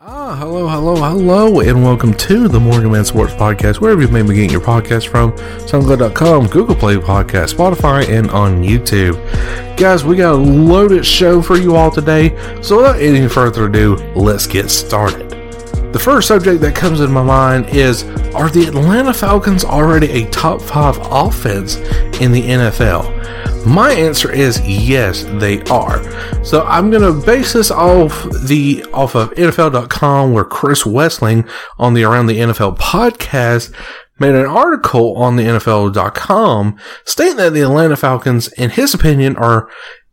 Hello, and welcome to the Morgan Man Sports Podcast, wherever you may be getting your podcast from, SoundCloud.com, Google Play Podcast, Spotify, and on YouTube. Guys, we got a loaded show for you all today, so without any further ado, let's get started. The first subject that comes into my mind is, are the Atlanta Falcons already a top 5 offense in the NFL? My answer is yes, they are. So I'm going to base this off of NFL.com, where Chris Wesseling on the Around the NFL podcast made an article on the NFL.com stating that the Atlanta Falcons, in his opinion, are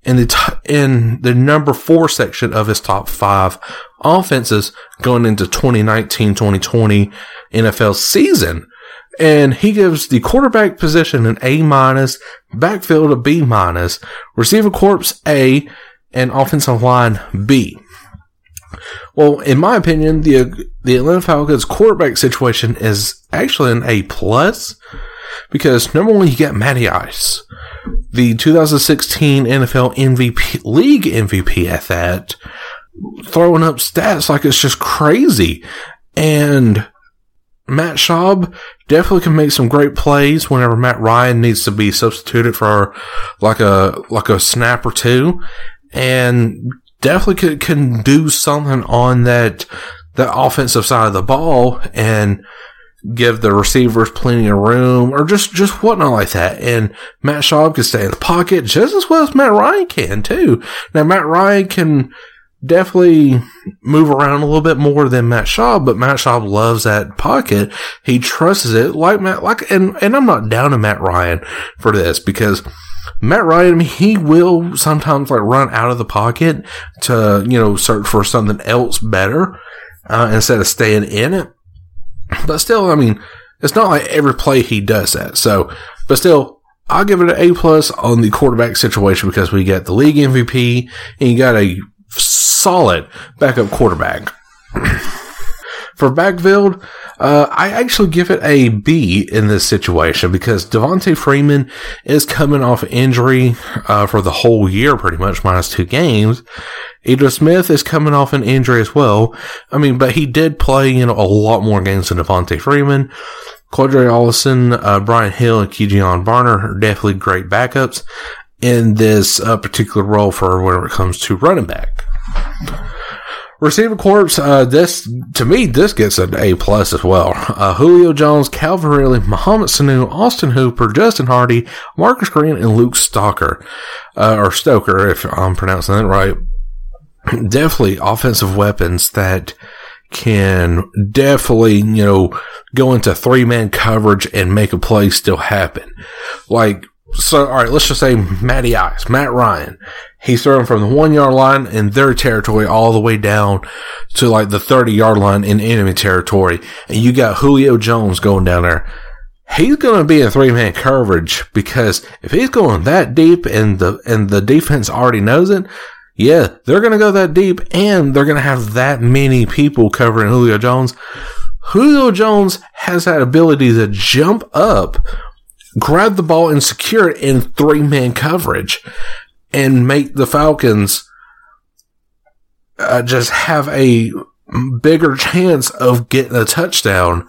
in the number 4 section of his top 5 offenses going into 2019-2020 NFL season. And he gives the quarterback position an A-, backfield a B-, receiver corps A, and offensive line B. Well, in my opinion, the Atlanta Falcons quarterback situation is actually an A+, because number 1, you got Matty Ice, the 2016 NFL MVP, league MVP at that, throwing up stats like it's just crazy. And Matt Schaub definitely can make some great plays whenever Matt Ryan needs to be substituted for like a snap or two, and definitely can do something on that offensive side of the ball and give the receivers plenty of room or just whatnot like that. And Matt Schaub can stay in the pocket just as well as Matt Ryan can too. Now, Matt Ryan can definitely move around a little bit more than Matt Schaub, but Matt Schaub loves that pocket. He trusts it and I'm not down to Matt Ryan for this, because Matt Ryan, he will sometimes run out of the pocket to, search for something else better, instead of staying in it. But still, it's not like every play he does that. So, but still, I'll give it an A+ on the quarterback situation, because we got the league MVP and you got a solid backup quarterback. For backfield, I actually give it a B in this situation, because Devontae Freeman is coming off injury for the whole year, pretty much, minus 2 games. Edra Smith is coming off an injury as well. But he did play, a lot more games than Devontae Freeman. Cordray Allison, Brian Hill, and Ke'Jian Barner are definitely great backups in this particular role for whenever it comes to running back. Receiver corps, this gets an A+ as well. Julio Jones, Calvin Ridley, Mohamed Sanu, Austin Hooper, Justin Hardy, Marcus Green, and Luke Stoker, or Stoker, if I'm pronouncing that right. Definitely offensive weapons that can definitely, go into 3-man coverage and make a play still happen. So, all right, let's just say Matty Ice, Matt Ryan. He's throwing from the 1-yard line in their territory all the way down to the 30-yard line in enemy territory. And you got Julio Jones going down there. He's going to be in 3-man coverage, because if he's going that deep and the defense already knows it, yeah, they're going to go that deep and they're going to have that many people covering Julio Jones. Julio Jones has that ability to jump up, grab the ball, and secure it in 3-man coverage and make the Falcons just have a bigger chance of getting a touchdown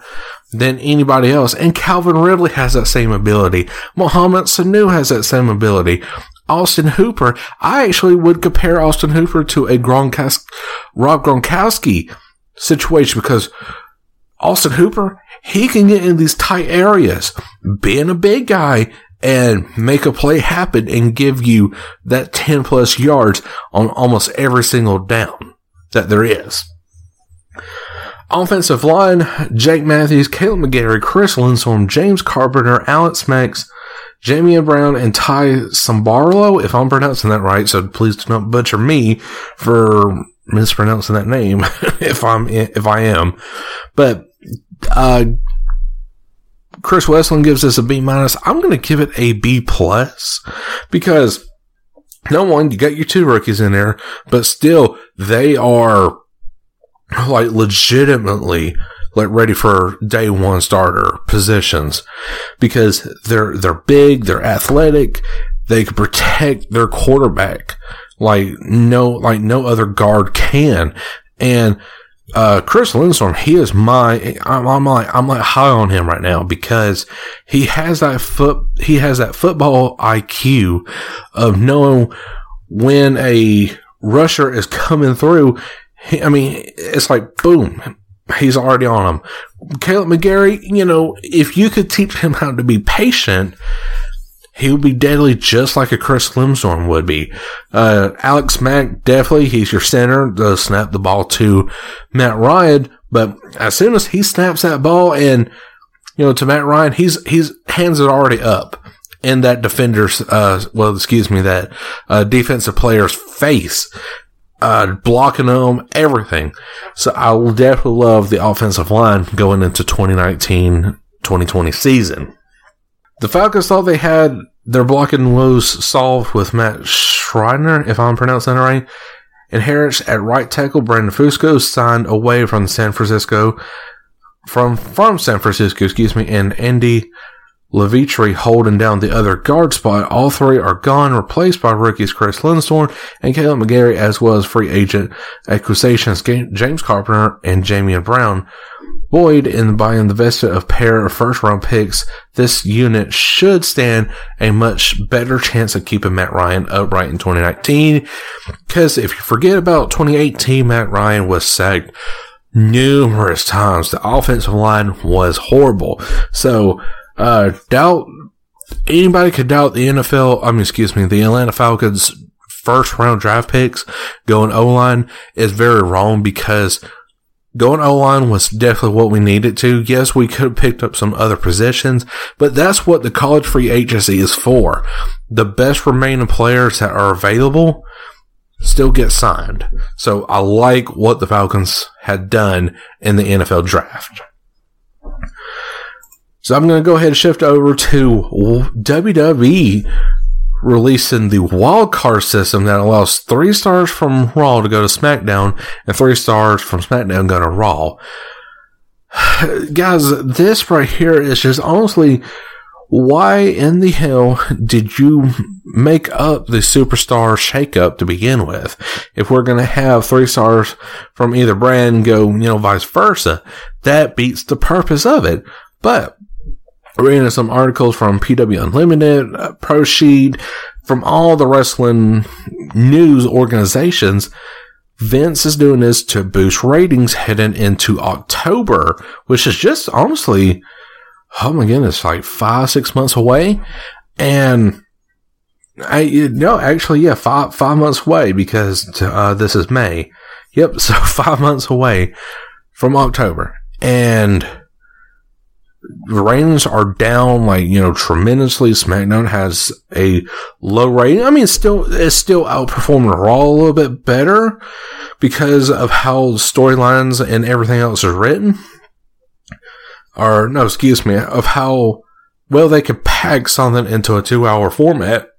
than anybody else. And Calvin Ridley has that same ability. Mohamed Sanu has that same ability. Austin Hooper, I actually would compare Austin Hooper to a Rob Gronkowski situation, because Austin Hooper, he can get in these tight areas, being a big guy, and make a play happen and give you that 10+ yards on almost every single down that there is. Offensive line, Jake Matthews, Kaleb McGary, Chris Lindstrom, James Carpenter, Alex Max, Jamie Brown, and Ty Sambarlo, if I'm pronouncing that right, so please do not butcher me for mispronouncing that name if I am. But Chris Wesseling gives this a B minus. I'm going to give it a B plus because number one, you got your two rookies in there, but still they are like legitimately like ready for day one starter positions because they're big, they're athletic, they can protect their quarterback like no other guard can. And Chris Lindstrom, he is I'm high on him right now because he has that football IQ of knowing when a rusher is coming through. It's like boom, he's already on him. Kaleb McGary, if you could teach him how to be patient, he would be deadly just like a Chris Lindstrom would be. Alex Mack, definitely, he's your center, does snap the ball to Matt Ryan, but as soon as he snaps that ball and, to Matt Ryan, he's hands it already up in that defensive player's face, blocking them, everything. So I will definitely love the offensive line going into 2019-2020 season. The Falcons thought they had their blocking woes solved with Matt Schreiner, if I'm pronouncing it right. And Harris at right tackle, Brandon Fusco signed away from San Francisco, and Andy Levitri holding down the other guard spot. All three are gone, replaced by rookies Chris Lindstrom and Kaleb McGary, as well as free agent acquisitions James Carpenter and Jamie Brown. Boyd in buying the vested of pair of first round picks, this unit should stand a much better chance of keeping Matt Ryan upright in 2019. Because if you forget about 2018, Matt Ryan was sacked numerous times. The offensive line was horrible. So, anybody could doubt the Atlanta Falcons first round draft picks going O-line is very wrong because going O-line was definitely what we needed to. Yes, we could have picked up some other positions, but that's what the college free agency is for. The best remaining players that are available still get signed. So I like what the Falcons had done in the NFL draft. So I'm going to go ahead and shift over to WWE releasing the wild card system that allows 3 stars from Raw to go to SmackDown and 3 stars from SmackDown go to Raw. Guys, this right here is just honestly, why in the hell did you make up the superstar shakeup to begin with? If we're going to have 3 stars from either brand go, vice versa, that beats the purpose of it. But reading some articles from PW Unlimited, Pro Sheet, from all the wrestling news organizations, Vince is doing this to boost ratings heading into October, which is just honestly, oh my goodness, like 5-6 months away. And five months away because this is May. Yep, so 5 months away from October. And ratings are down tremendously. SmackDown has a low rating. It's still outperforming Raw a little bit better because of how storylines and everything else is written. Of how well they could pack something into a 2-hour format.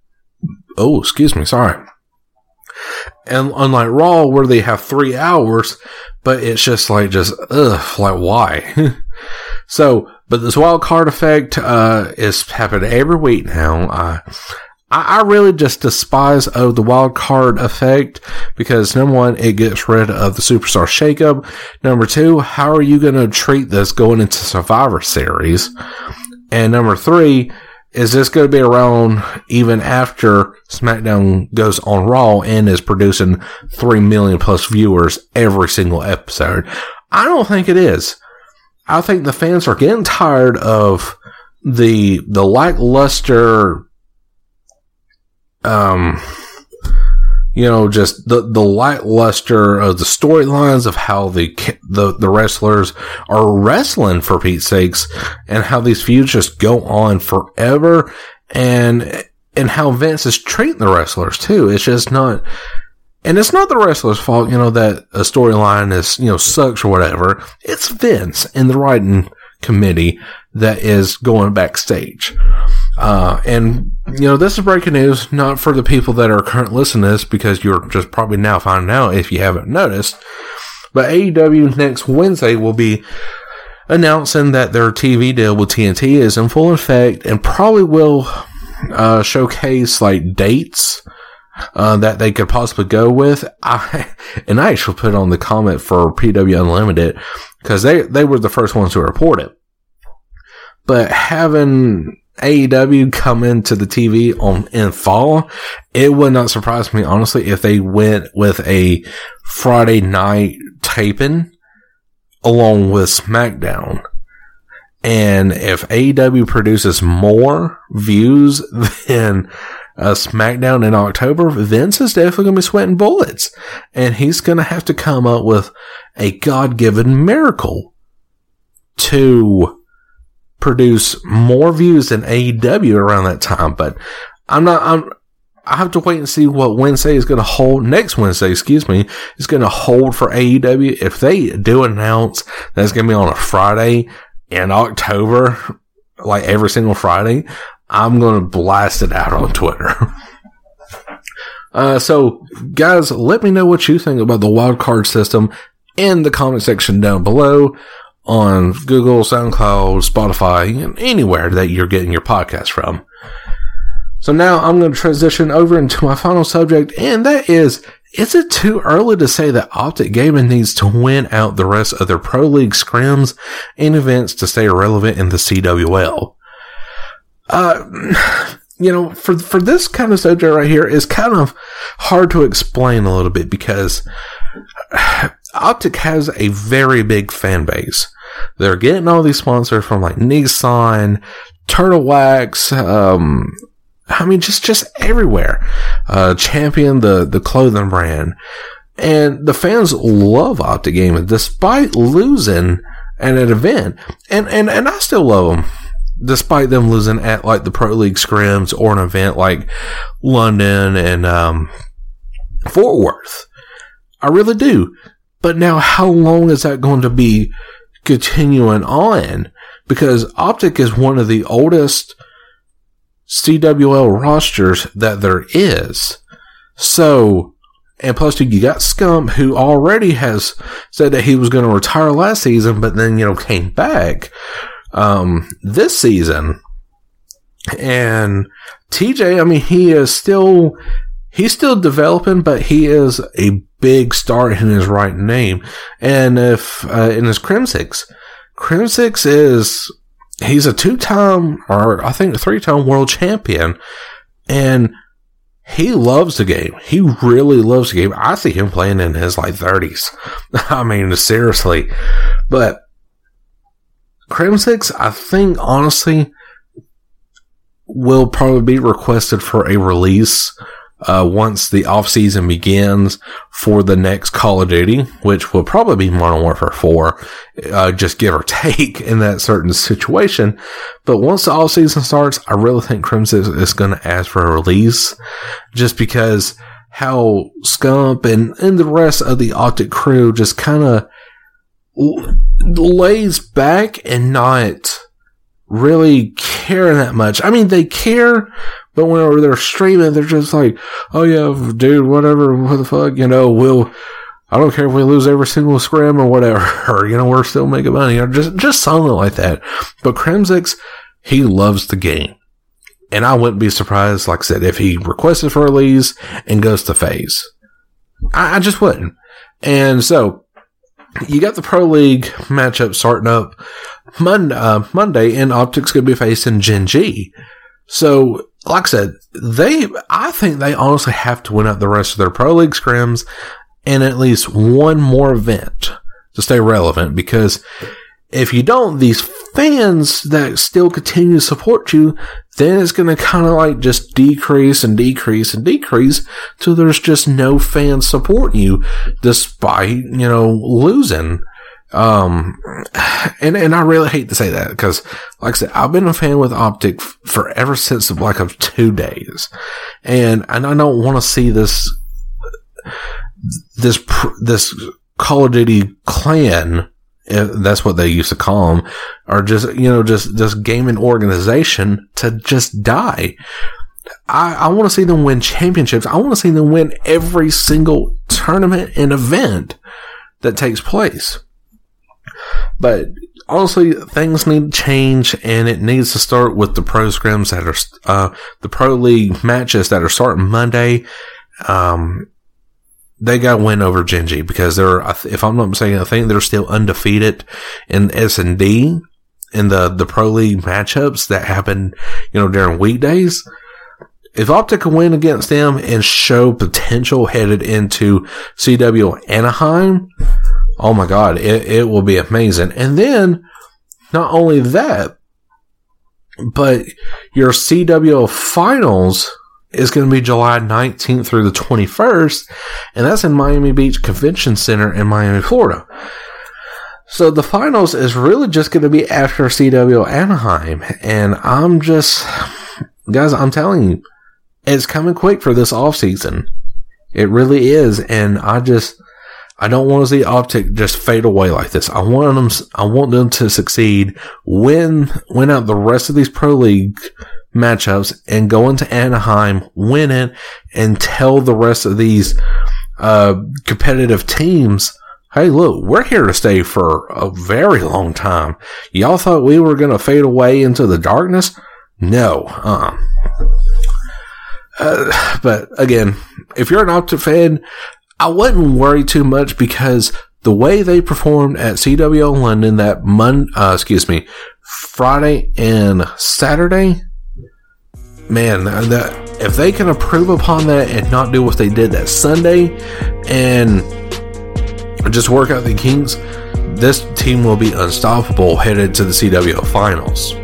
And unlike Raw, where they have 3 hours, but it's why? So, but this wild card effect is happening every week now. I really just despise the wild card effect because number one, it gets rid of the superstar shakeup. Number two, how are you going to treat this going into Survivor Series? And number three, is this going to be around even after SmackDown goes on Raw and is producing 3 million plus viewers every single episode? I don't think it is. I think the fans are getting tired of the lackluster, just the lackluster of the storylines of how the wrestlers are wrestling, for Pete's sakes, and how these feuds just go on forever, and how Vince is treating the wrestlers too. It's just not. And it's not the wrestler's fault, that a storyline is, sucks or whatever. It's Vince and the writing committee that is going backstage. And this is breaking news, not for the people that are current listeners, because you're just probably now finding out if you haven't noticed. But AEW next Wednesday will be announcing that their TV deal with TNT is in full effect and probably will showcase dates that they could possibly go with. I actually put on the comment for PW Unlimited because they were the first ones to report it. But having AEW come into the TV in fall, it would not surprise me, honestly, if they went with a Friday night taping along with SmackDown. And if AEW produces more views than SmackDown in October, Vince is definitely going to be sweating bullets. And he's going to have to come up with a God-given miracle to produce more views than AEW around that time. But I have to wait and see what Wednesday is going to hold. Next Wednesday, is going to hold for AEW. If they do announce that it's going to be on a Friday in October, like every single Friday, I'm going to blast it out on Twitter. So guys, let me know what you think about the wildcard system in the comment section down below on Google, SoundCloud, Spotify, and anywhere that you're getting your podcast from. So now I'm going to transition over into my final subject, and that is it too early to say that Optic Gaming needs to win out the rest of their Pro League scrims and events to stay relevant in the CWL? For this kind of subject right here is kind of hard to explain a little bit because Optic has a very big fan base. They're getting all these sponsors from Nissan, Turtle Wax, just everywhere. Champion, the clothing brand. And the fans love Optic Gaming despite losing at an event. And I still love them despite them losing at the Pro League scrims or an event like London and Fort Worth. I really do. But now how long is that going to be continuing on? Because Optic is one of the oldest CWL rosters that there is. So, and plus you got Scump, who already has said that he was going to retire last season, but then, came back this season. And TJ, he's still developing, but he is a big star in his right name. And if in his Crimsix is... He's a 2-time, or I think 3-time world champion, and he loves the game. He really loves the game. I see him playing in his 30s. Seriously. But Crimsix, I think, honestly, will probably be requested for a release once the off-season begins for the next Call of Duty, which will probably be Modern Warfare 4, just give or take in that certain situation. But once the off-season starts, I really think Crimsix is going to ask for a release, just because how Scump and the rest of the Optic crew just kind of lays back and not really caring that much. They care, but whenever they're streaming, they're just oh yeah, dude, whatever, what the fuck, I don't care if we lose every single scrim or whatever, we're still making money, or just something like that. But Crimsix, he loves the game. And I wouldn't be surprised, like I said, if he requested for a release and goes to phase. I just wouldn't. And so, you got the Pro League matchup starting up Monday, and Optic's going to be facing Gen G. So, like I said, I think they honestly have to win out the rest of their Pro League scrims and at least one more event to stay relevant, because if you don't, these fans that still continue to support you, then it's going to kind of just decrease and decrease and decrease till there's just no fans supporting you despite, losing. And I really hate to say that because, like I said, I've been a fan with Optic forever since the Black Ops 2 days. And I don't want to see this this Call of Duty clan, that's what they used to call them, are just, you know, just gaming organization to just die. I want to see them win championships. I want to see them win every single tournament and event that takes place. But honestly, things need to change, and it needs to start with the programs that are, the Pro League matches that are starting Monday. They got a win over Genji because they're, if I'm not mistaken, I think they're still undefeated in S&D in the Pro League matchups that happen, you know, during weekdays. If Optic can win against them and show potential headed into CW Anaheim, oh my God, it will be amazing. And then, not only that, but your CW finals is going to be July 19th through the 21st, and that's in Miami Beach Convention Center in Miami, Florida. So the finals is really just going to be after CW Anaheim, and I'm just... Guys, I'm telling you, it's coming quick for this offseason. It really is, and I don't want to see Optic just fade away like this. I want them to succeed, win out the rest of these Pro League matchups, and go into Anaheim, win it, and tell the rest of these competitive teams, hey, look, we're here to stay for a very long time. Y'all thought we were going to fade away into the darkness? No. But again, if you're an Optic fan, I wouldn't worry too much because the way they performed at CWL London that Friday and Saturday, man, if they can improve upon that and not do what they did that Sunday and just work out the kinks, this team will be unstoppable headed to the CWL finals.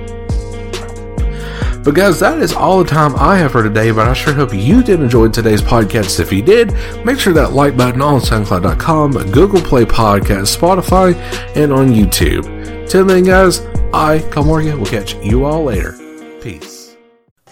But guys, that is all the time I have for today, but I sure hope you did enjoy today's podcast. If you did, make sure that like button on SoundCloud.com, Google Play Podcasts, Spotify, and on YouTube. Till then, guys, I, Morgan, will catch you all later. Peace.